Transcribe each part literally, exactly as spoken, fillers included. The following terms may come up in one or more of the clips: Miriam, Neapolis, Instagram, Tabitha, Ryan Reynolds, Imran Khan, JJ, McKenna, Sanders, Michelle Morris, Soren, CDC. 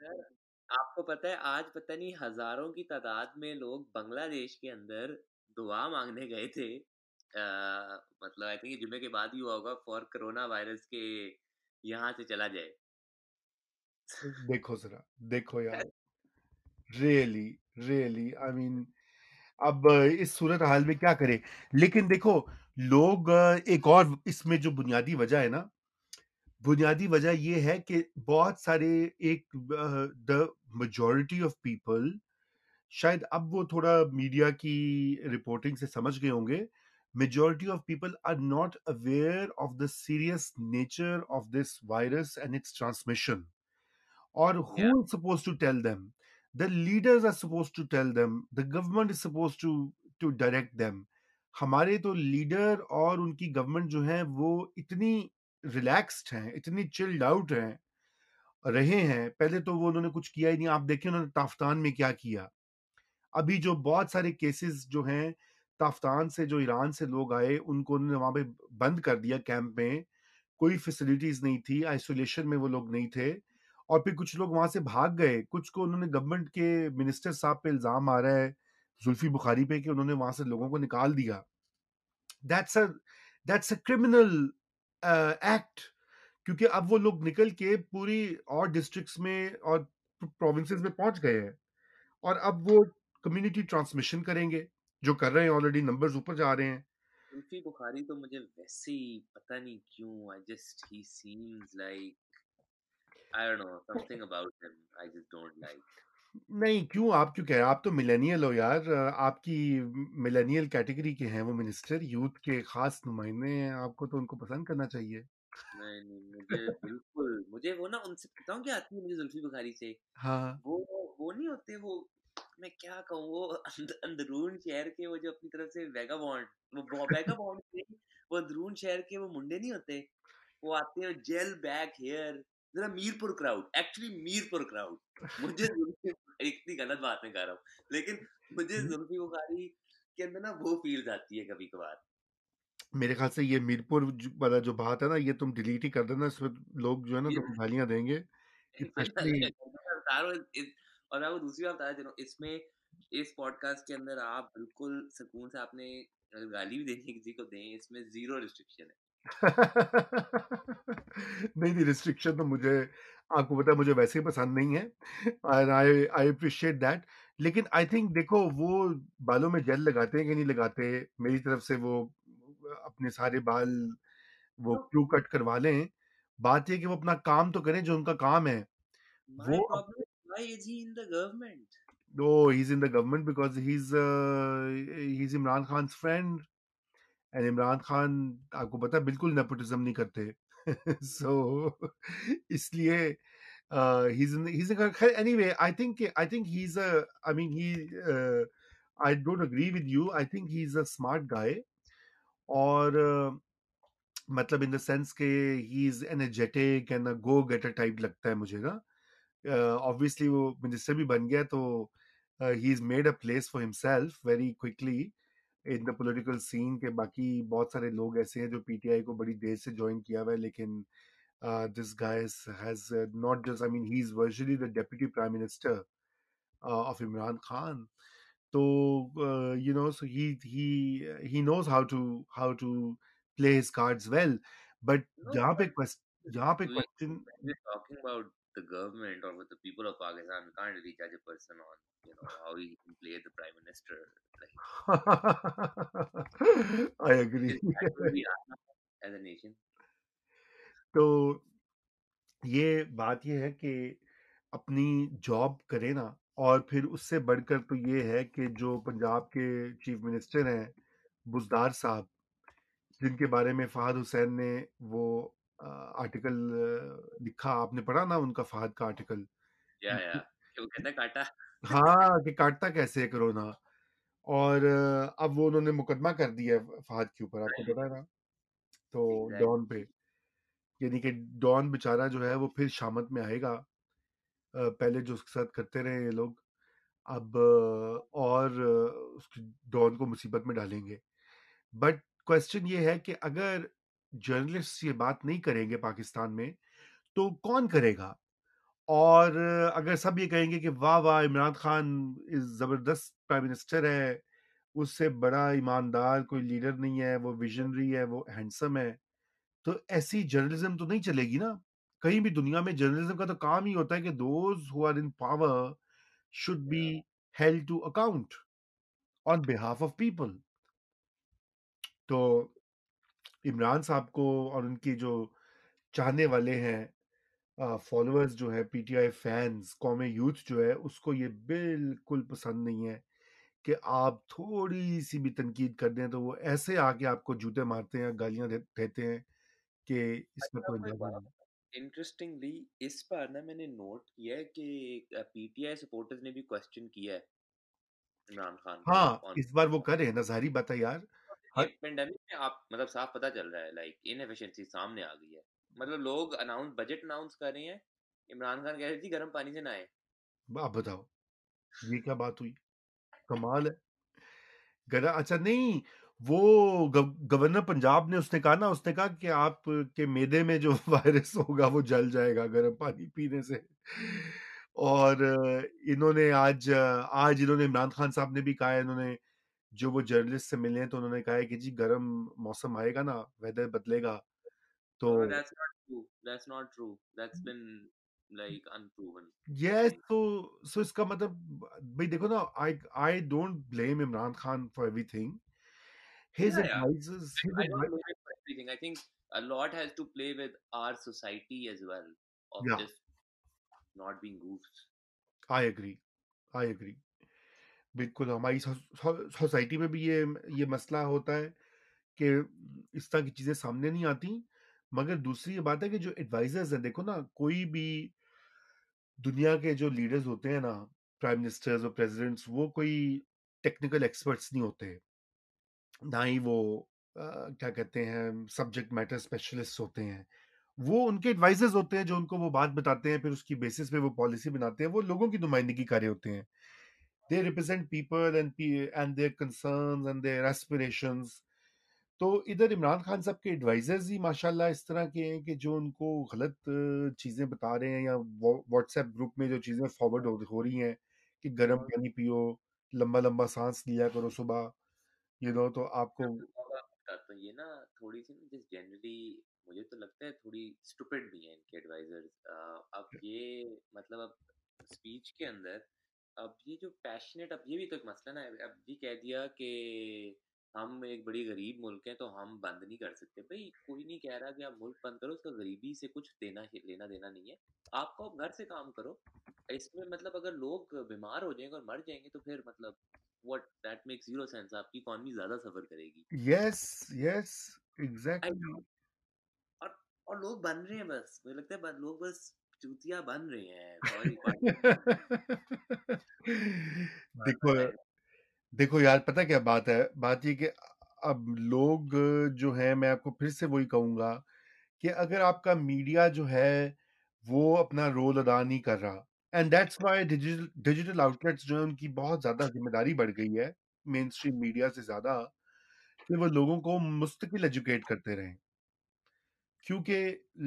Sir, आपको पता है आज पता नहीं हजारों की तादाद में लोग बांग्लादेश के अंदर दुआ मांगने गए थे, अ, मतलब आई थिंक जुम्मे के बाद ही हुआ होगा, फॉर कोरोना वायरस के यहाँ से चला जाए। देखो जरा, देखो यार, रियली रियली आई मीन अब इस सूरत हाल में क्या करें। लेकिन देखो लोग, एक और इसमें जो बुनियादी वजह है ना, बुनियादी वजह ये है कि बहुत सारे एक द majority ऑफ पीपल, शायद अब वो थोड़ा मीडिया की रिपोर्टिंग से समझ गए होंगे, majority of people are not aware of the serious nature of this virus and its transmission. और who Yeah. is supposed to tell them? The leaders are supposed to tell them, the government is supposed to to direct them. हमारे तो leader और उनकी government जो है वो इतनी relaxed हैं, इतनी चिल्ड आउट हैं, रहे हैं। पहले तो वो उन्होंने कुछ किया ही नहीं। आप देखिए उन्होंने ताफ्तान में क्या किया। अभी जो बहुत सारे केसेस जो हैं ताफ्तान से, जो ईरान से लोग आए, उनको उन्होंने वहां पे बंद कर दिया कैंप में। कोई फैसिलिटीज नहीं थी, आइसोलेशन में वो लोग नहीं थे। और फिर कुछ लोग वहां से भाग गए। कुछ को उन्होंने गवर्नमेंट के मिनिस्टर साहब पे इल्जाम आ रहा है जुल्फी बुखारी पे कि उन्होंने वहां से लोगों को निकाल दिया। That's a that's a criminal act, क्योंकि अब वो लोग निकल के पूरी और डिस्ट्रिक्ट्स में और प्रोविंसेस में पहुंच गए हैं और अब वो कम्युनिटी ट्रांसमिशन करेंगे, जो कर रहे हैं। ऑलरेडी नंबर्स ऊपर जा रहे हैं। जुल्फी बुखारी तो मुझे वैसे ही पता नहीं क्यों, I just he seems like I don't know something about him I just don't like. नहीं, क्यों आप क्यों कह रहे हैं? आप तो मिलेनियल हो यार, आपकी मिलेनियल कैटेगरी के हैं वो मिनिस्टर, यूथ के खास नुमाइंदे हैं, आपको तो उनको पसंद करना चाहिए। नहीं नहीं मुझे बिल्कुल, मुझे वो ना उनसे बताऊं क्या आती है मुझे जुल्फी बुखारी से, हाँ वो वो नहीं होते, वो मैं क्या कहूँ, वो अंद, अंदरून शहर के, वो जो अपनी तरफ से वेगाबॉन्ड, वो वेगाबॉन्ड नहीं, वो अंदरून शहर के वो मुंडे नहीं होते, वो आते हैं जेल बैक हेयर, जरा Mirpur crowd, actually Mirpur crowd. मुझे इतनी गलत बात नहीं कर रहा हूँ, लेकिन मुझे जुल्फी बुखारी के अंदर ना वो फील आती है कभी कभार। मेरे ख्याल से ये मीरपुर जो- वाला जो बात है ना, ये तुम डिलीट ही कर देना, इसमें लोग जो है ना ये- तुम्हें गालियां देंगे। Especially तारो इस- और मैं वो दूसरी बात बता चलूँ, इसमें इस पॉडकास्ट के अंदर आप बिल्कुल सुकून से, आपने गाली भी देनी है किसी को दें, इसमें जीरो रिस्ट्रिक्शन है। नहीं नहीं रिस्ट्रिक्शन तो मुझे, आपको पता है मुझे वैसे ही पसंद नहीं है, and I I appreciate that. लेकिन आई थिंक देखो वो बालों में जेल लगाते हैं कि नहीं लगाते, मेरी तरफ से वो अपने सारे बाल वो तो क्रू कट करवा लें। बात यह कि वो अपना काम तो करें जो उनका काम है। माय वो अब problem is, why is he in the government? oh he's in the government because he's uh, he's Imran Khan's friend, and Imran Khan आपको पता है बिल्कुल नेपोटिज्म नहीं करते। सो इसलिए uh, he's in he's in खैर anyway I think I think he's a I mean he uh, I don't agree with you, I think he's a smart guy और uh, मतलब इन द सेंस के he is energetic and go getter type लगता है मुझे ना। Obviously वो minister भी बन गया तो he is made a place for himself very quickly in the political scene के। बाकी बहुत सारे लोग ऐसे हैं जो पीटीआई को बड़ी देर से ज्वाइन किया हुआ है, लेकिन this guy has not just I mean he is virtually the deputy prime minister of Imran Khan. तो you know so he he he knows how to how to play his cards well, but No, यहाँ पे but quest- यहाँ पे we question when we're talking about the government or with the people of Pakistan, we can't really judge a person on you know how he can play the prime minister. Like I agree. is that where we are now as a nation? तो ये बात ये है कि अपनी job करे ना, और फिर उससे बढ़कर तो ये है कि जो पंजाब के चीफ मिनिस्टर हैं बुजदार साहब, जिनके बारे में फहद हुसैन ने वो आर्टिकल लिखा, आपने पढ़ा ना उनका, फहद का आर्टिकल। Yeah, yeah. वो कहता है काटा। हाँ, कि काटता कैसे है कोरोना। और अ, अब वो उन्होंने मुकदमा कर दिया है फहद के ऊपर, आपको पता है ना, तो Exactly. डॉन पे। यानी कि डॉन बेचारा जो है वो फिर शामत में आएगा। अ, पहले जो उसके साथ करते रहे ये लोग, अब अ, और अ, उसकी डॉन को मुसीबत में डालेंगे। बट क्वेश्चन ये है कि अगर जर्नलिस्ट ये बात नहीं करेंगे पाकिस्तान में तो कौन करेगा? और अगर सब ये कहेंगे कि वाह वाह इमरान खान इस ज़बरदस्त प्राइम मिनिस्टर है, उससे बड़ा ईमानदार कोई लीडर नहीं है, वो विजनरी है, वो हैंडसम है, तो ऐसी जर्नलिज्म तो नहीं चलेगी ना। कहीं भी दुनिया में जर्नलिज्म का तो काम ही होता है कि those who are in power should be Yeah. Held to account on behalf of people. तो इमरान साहब को और उनकी जो चाहने वाले हैं फॉलोअर्स जो है, पीटीआई फैंस, कौमी यूथ जो है, उसको ये बिल्कुल पसंद नहीं है कि आप थोड़ी सी भी तनकीद कर दें तो वो ऐसे आके आपको जूते मारते हैं, गालियां दे- देते हैं कि इसका अच्छा कोई मैं अंदाजा नहीं। इंटरेस्टिंगली इस बार ना मैंने नोट किया है कि पीटीआई सपोर्टर्स ने भी क्वेश्चन किया है इमरान खान को हाँ, ऑन। इस बार वो कर रहे हैं ना, जाहिर बात है यार। ये हर पेंडेमिक में आप मतलब साफ पता चल रहा है, लाइक इनएफिशिएंसी सामने आ गई है। मतलब लोग अनाउंस बजट अनाउंस कर रहे हैं, इमरान खान कह रहे थे गर्म पानी से नहाए। आप बताओ ये क्या बात हुई, कमाल है। गधा अच्छा नहीं, वो गव- गवर्नर पंजाब ने, उसने कहा ना, उसने कहा कि आप के मेदे में जो वायरस होगा वो जल जाएगा गर्म पानी पीने से। और अ, इन्होंने आज अ, आज इन्होंने इमरान खान साहब ने भी कहा है, इन्होंने जो वो जर्नलिस्ट से मिले हैं तो उन्होंने कहा है कि जी गर्म मौसम आएगा ना, वेदर बदलेगा। तो No, that's not true. That's not true. That's been like unproven, I yes, think. तो सो इसका मतलब भाई देखो ना, I I don't blame Imran Khan for everything, his Yeah, yeah. Advisers his I don't blame it for everything. I think a lot has to play with our society as well, of या just not being goofs. I agree I agree बिल्कुल। हमारी सो- सो- society में भी ये ये मसला होता है कि इस तरह की चीजें सामने नहीं आती। मगर दूसरी ये बात है कि जो एडवाइजर्स हैं, देखो ना, कोई भी दुनिया के जो लीडर्स होते हैं ना, प्राइम मिनिस्टर्स और प्रेसिडेंट्स, वो कोई टेक्निकल एक्सपर्ट्स नहीं होते, ना ही वो अ, क्या कहते हैं, सब्जेक्ट मैटर स्पेशलिस्ट होते हैं। वो उनके एडवाइजर्स होते हैं जो उनको वो बात बताते हैं, फिर उसकी बेसिस पे वो पॉलिसी बनाते हैं। वो लोगों की नुमाइंदगी कर रहे होते हैं, they represent people and pe- and their concerns and their aspirations। तो इधर इमरान खान साहब के एडवाइजर्स ही माशाल्लाह इस तरह के हैं कि जो उनको गलत अ, चीजें बता रहे हैं, या व्हाट्सएप ग्रुप में जो चीजें फॉरवर्ड हो, हो रही हैं कि गर्म पानी पियो, लंबा लंबा सांस लिया करो सुबह, ये नो तो आपको। तो ये ना थोड़ी सी ना जस्ट जनरली मुझे तो लगता है थोड़ी स्टूपिड भी है इनके एडवाइजर्स। अब ये मतलब अब स्पीच के अंदर अब ये जो पैशनेट, अब ये भी तो एक मसला ना है। अब ये कह दिया कि हम एक बड़ी गरीब मुल्क है तो हम बंद नहीं कर सकते। भाई कोई नहीं कह रहा कि आप मुल्क बंद करो, उसका गरीबी से कुछ देना लेना देना नहीं है आपको, आप घर से काम करो। इसमें मतलब अगर लोग बीमार हो जाएंगे और मर जाएंगे तो फिर मतलब what that makes zero sense. आपकी इकोनॉमी ज्यादा सफर करेगी। Yes yes I exactly, no, और और लोग बन रहे हैं, बस मुझे लगता है बस- लोग बस चूतिया बन रहे हैं। सॉरी पार्टी देखो वाला है। देखो यार, पता क्या बात है, बात ये कि अब लोग जो है, मैं आपको फिर से वही कहूंगा कि अगर आपका मीडिया जो है वो अपना रोल अदा नहीं कर रहा, and that's why digital digital outlets जो है उनकी बहुत ज्यादा जिम्मेदारी बढ़ गई है मेन स्ट्रीम मीडिया से ज्यादा, कि वो लोगों को मुस्तकिल एजुकेट करते रहें। क्योंकि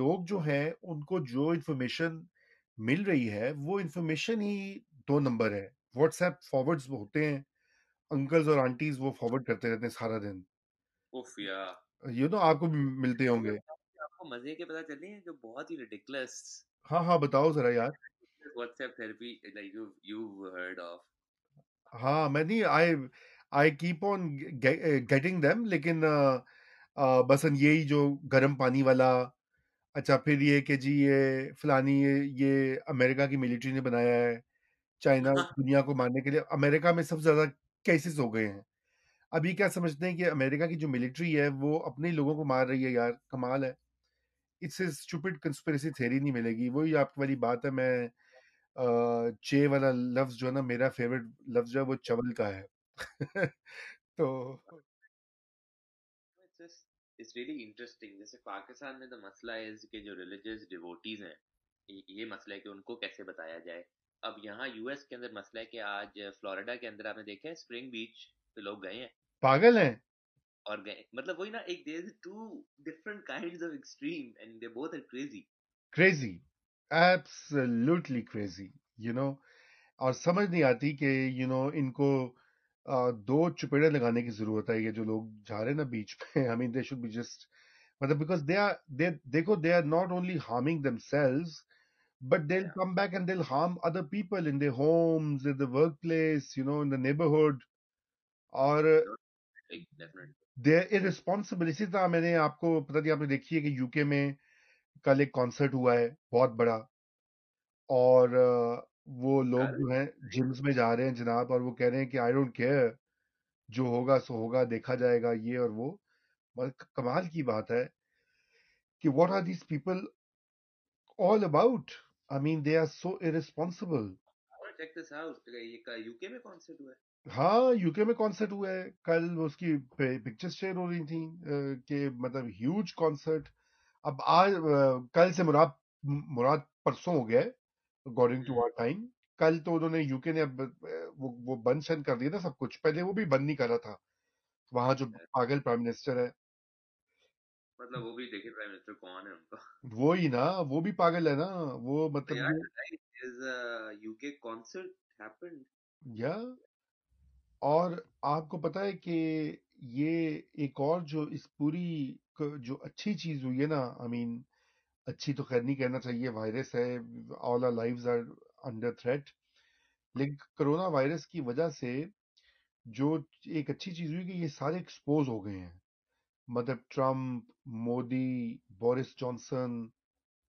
लोग जो हैं उनको जो इंफॉर्मेशन मिल रही है वो इंफॉर्मेशन ही दो नंबर है, व्हाट्सएप फॉरवर्ड्स होते हैं, अंकल्स और आंटीज वो फॉरवर्ड करते रहते हैं सारा दिन, उफ या यू नो, आपको भी मिलते मैं होंगे। बताऊं कि आपको मजे के पता चले हैं जो बहुत ही रिडिकुलस हाँ हाँ बताओ जरा यार। WhatsApp therapy like you you heard of. हाँ, मैं नहीं, I I keep on getting them, लेकिन अ, अ, बस अन यही जो गर्म पानी वाला। अच्छा, फिर ये कि जी ये फलानी ये, ये अमेरिका की मिलिट्री ने बनाया है, चाइना दुनिया को मारने के लिए। अमेरिका में सबसे ज्यादा केसेस हो गए हैं। अब ये क्या समझते हैं कि अमेरिका की जो मिलिट्री है वो अपने ही लोगों को मार रही है, यार कमाल है। इससे स्टूपिड कंस्पिरेसी थ्योरी नहीं मिलेगी। वही आपकी वाली बात है, मैं अ, चे वाला लफ्ज जो है ना, मेरा फेवरेट लफ्ज जो है वो चवल का है तो It's just it's really interesting. जैसे पाकिस्तान में तो मसला है कि जो रिलीजियस डिवोटीज हैं ये ये मसला है कि उनको कैसे बताया जाए। अब यहाँ यूएस के अंदर मसला है कि आज फ्लोरिडा के अंदर आपने देखा है स्प्रिंग बीच पे लोग गए हैं पागल हैं। और गए मतलब वही ना एक there two different kinds of extreme and they both are crazy. Crazy absolutely crazy you know और समझ नहीं आती कि यू नो इनको आ, दो चुपेड़े लगाने की जरूरत है। ये जो लोग जा रहे हैं ना बीच में, I mean they should be just मतलब बिकॉज दे आर दे देखो they are not only harming themselves but they will come back and they will harm other people in their homes, in the work place, you know in the neighbourhood और definitely they irresponsible. इसी तरह मैंने आपको पता नहीं आपने देखी है कि यूके में कल एक कॉन्सर्ट हुआ है बहुत बड़ा और अ, वो लोग जो हैं जिम्स में जा रहे हैं जनाब और वो कह रहे हैं कि आई डोंट केयर, जो होगा सो होगा, देखा जाएगा ये और वो। मगर क- कमाल की बात है कि what are these people all about, I mean they are so irresponsible. Check this out. ये यूके में कॉन्सर्ट हुआ है? हाँ, यूके में कॉन्सर्ट हुआ है कल, वो उसकी पिक्चर्स शेयर हो रही थी अ, कि मतलब ह्यूज कॉन्सर्ट। अब आज अ, कल से मुराद मुराद परसों हो गया है according to hmm, our time. कल तो उन्होंने यूके ने अब अ, वो वो बंद शन कर दिया ना सब कुछ, पहले वो भी बंद नहीं करा था वहां जो है। पागल प्राइम मिनिस्टर है मतलब वो भी देखिए प्राइम मिनिस्टर कौन है उनका। वो ही ना, वो भी पागल है ना वो, Oh, मतलब yeah, ये tonight is a U K concert happened. या। और आपको पता है कि ये एक और जो इस पूरी क- जो अच्छी चीज हुई है ना, आई मीन अच्छी तो खैर नहीं कहना चाहिए, वायरस है, all our lives are under threat, लेकिन कोरोना वायरस की वजह से जो एक अच्छी चीज हुई कि ये सारे एक्सपोज हो गए हैं। मतलब ट्रम्प, मोदी, बोरिस जॉनसन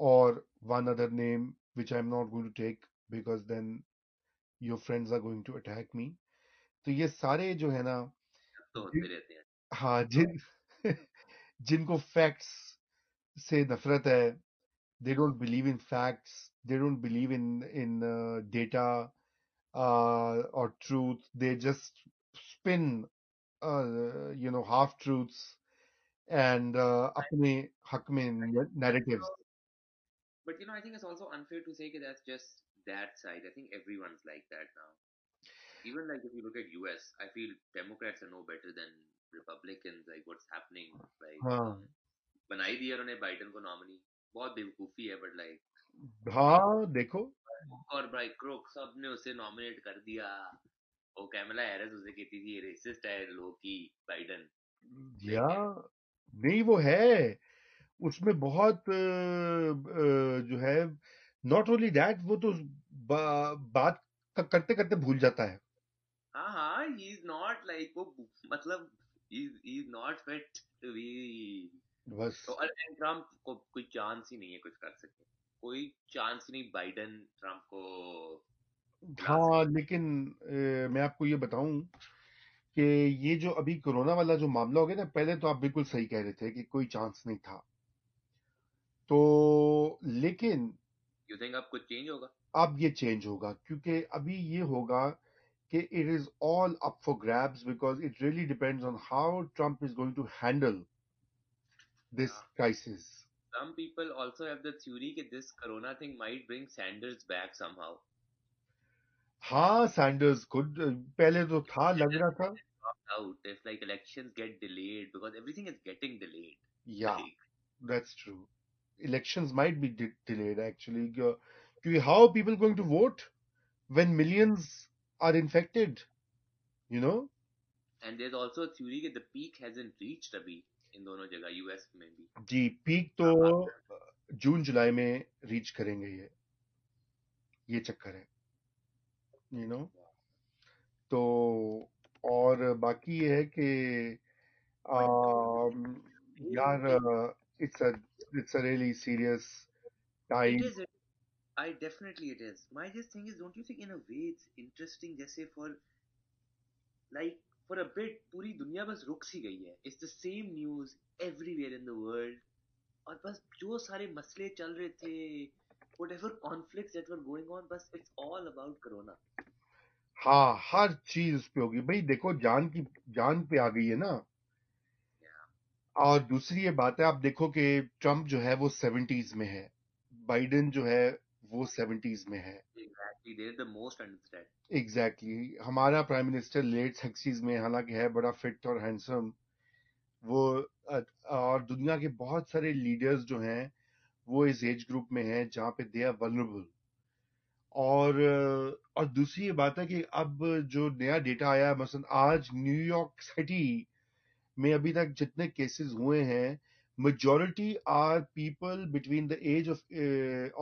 और one other name which I am not going to take because then your friends are going to attack me. तो ये सारे जो है ना अब तो जिन, होते रहते हैं हाँ अब तो। जिन जिनको फैक्ट्स से नफरत है, they don't believe in facts, they don't believe in in uh, data uh, or truth, they just spin uh, you know half truths and uh, अपने हक में narratives। So, but you know, I think it's also unfair to say that that's just that side. I think everyone's like that now. Even like if you look at U S, I feel Democrats are no better than Republicans. Like what's happening, like हाँ बनाई दिया उन्होंने Biden को nominee, बहुत बेवकूफी है। But like हाँ देखो और भाई क्रोक सब ने उसे नॉमिनेट कर दिया। वो कैमला हैरिस उसे कहती थी रेसिस्ट है लोकी बाइडन, या लेकिन नहीं, वो है उसमें बहुत अ, अ, जो है नॉट ओनली दैट, वो तो बा, बात करते करते भूल जाता है। हाँ हाँ ही इज नॉट लाइक वो मतलब he is not fit to be. बस और ट्रम्प को कोई चांस ही नहीं है कुछ कर सकते, कोई चांस ही नहीं बाइडन ट्रम्प को हिला हाँ, सकता। लेकिन अ, मैं आपको ये बताऊं कि ये जो अभी कोरोना वाला जो मामला हो गया ना, पहले तो आप बिल्कुल सही कह रहे थे कि कोई चांस नहीं था, तो लेकिन यू थिंक अब कुछ चेंज होगा? अब ये चेंज होगा क्योंकि अभी ये होगा कि it is all up for grabs because it really depends on how Trump is going to handle this Yeah. Crisis. Some people also have the theory that this corona thing might bring Sanders back somehow. हाँ, Sanders खुद पहले तो था, लग रहा था Dropped out if like elections get delayed because everything is getting delayed. या Like that's true, elections might be delayed actually, क्योंकि how people going to vote when millions are infected, you know? and there's also a theory that the peak hasn't reached abhi in दोनों जगह U S में भी। जी, peak तो हाँ, हाँ। जून जुलाई में reach करेंगे, ये ये चक्कर है, you know? तो और बाकी ये है कि But आम, it यार it it's a it's a really serious it time. is it I definitely it is. My just thing is, don't you think in a way it's interesting? जैसे for like for a bit पूरी दुनिया बस रुक सी गई है. It's the same news everywhere in the world. और बस जो सारे मसले चल रहे थे, whatever conflicts that were going on, बस it's all about corona. हाँ, हर चीज उस पे होगी भाई, देखो जान की जान पे आ गई है ना। Yeah. और दूसरी ये बात है, आप देखो कि ट्रम्प जो है वो सेवेंटीज में है, बाइडेन जो है वो सेवेंटीज में है। Exactly. They're the most under threat. Exactly exactly. हमारा प्राइम मिनिस्टर लेट सिक्सटीज में हालांकि है, बड़ा फिट और हैंडसम वो अ- और दुनिया के बहुत सारे लीडर्स जो हैं वो इस एज ग्रुप में है जहाँ पे दे आर वल्नरेबल। और और दूसरी ये बात है कि अब जो नया डेटा आया है, मसलन आज न्यूयॉर्क सिटी में अभी तक जितने केसेस हुए हैं, majority are people between the age of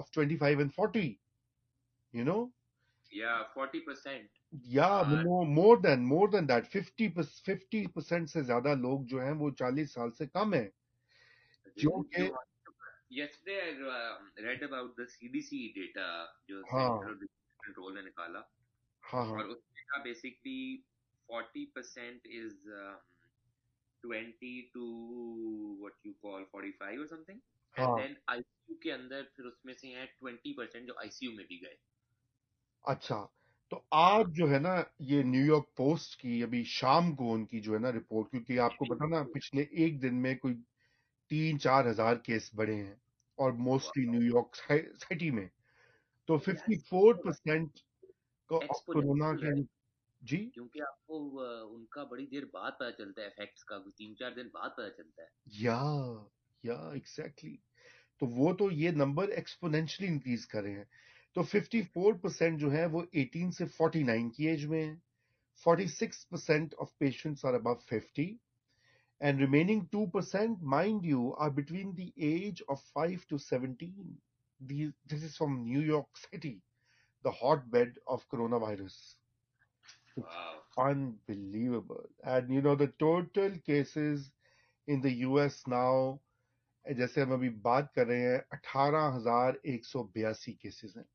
of twenty five and forty, you know. Yeah, forty percent. Yeah, more, more than more than that. fifty percent से ज़्यादा लोग जो हैं वो चालीस साल से कम हैं। क्योंकि yesterday I uh, read about the C D C data जो Central Control ने निकाला। हाँ हाँ। और उसमें basically forty percent is uh, twenty to what you call forty-five or something, and हाँ. then I C U के अंदर फिर उसमें से है twenty percent जो I C U में भी गए। अच्छा, तो आप जो है ना ये न्यूयॉर्क पोस्ट की अभी शाम को उनकी जो है ना रिपोर्ट, क्योंकि आपको पता ना पिछले एक दिन में कोई तीन चार हजार केस बढ़े हैं और मोस्टली न्यूयॉर्क सिटी में, तो fifty-four percent को कोरोना का जी, क्योंकि आपको उनका बड़ी देर बाद पता चलता है इफेक्ट्स का, तीन चार दिन बाद पता चलता है। या या एग्जैक्टली, तो वो तो ये नंबर एक्सपोनेंशियली इंक्रीज कर रहे हैं। तो fifty-four percent जो है वो eighteen से forty-nine की एज में है, forty-six percent of patients are above fifty, and remaining two percent, mind you, are between the age of five to seventeen. These, this is from New York City, the hotbed of coronavirus. Wow. Unbelievable. And you know, the total cases in the U S now, जैसे हम अभी बात कर रहे हैं, eighteen thousand one hundred eighty-two cases हैं।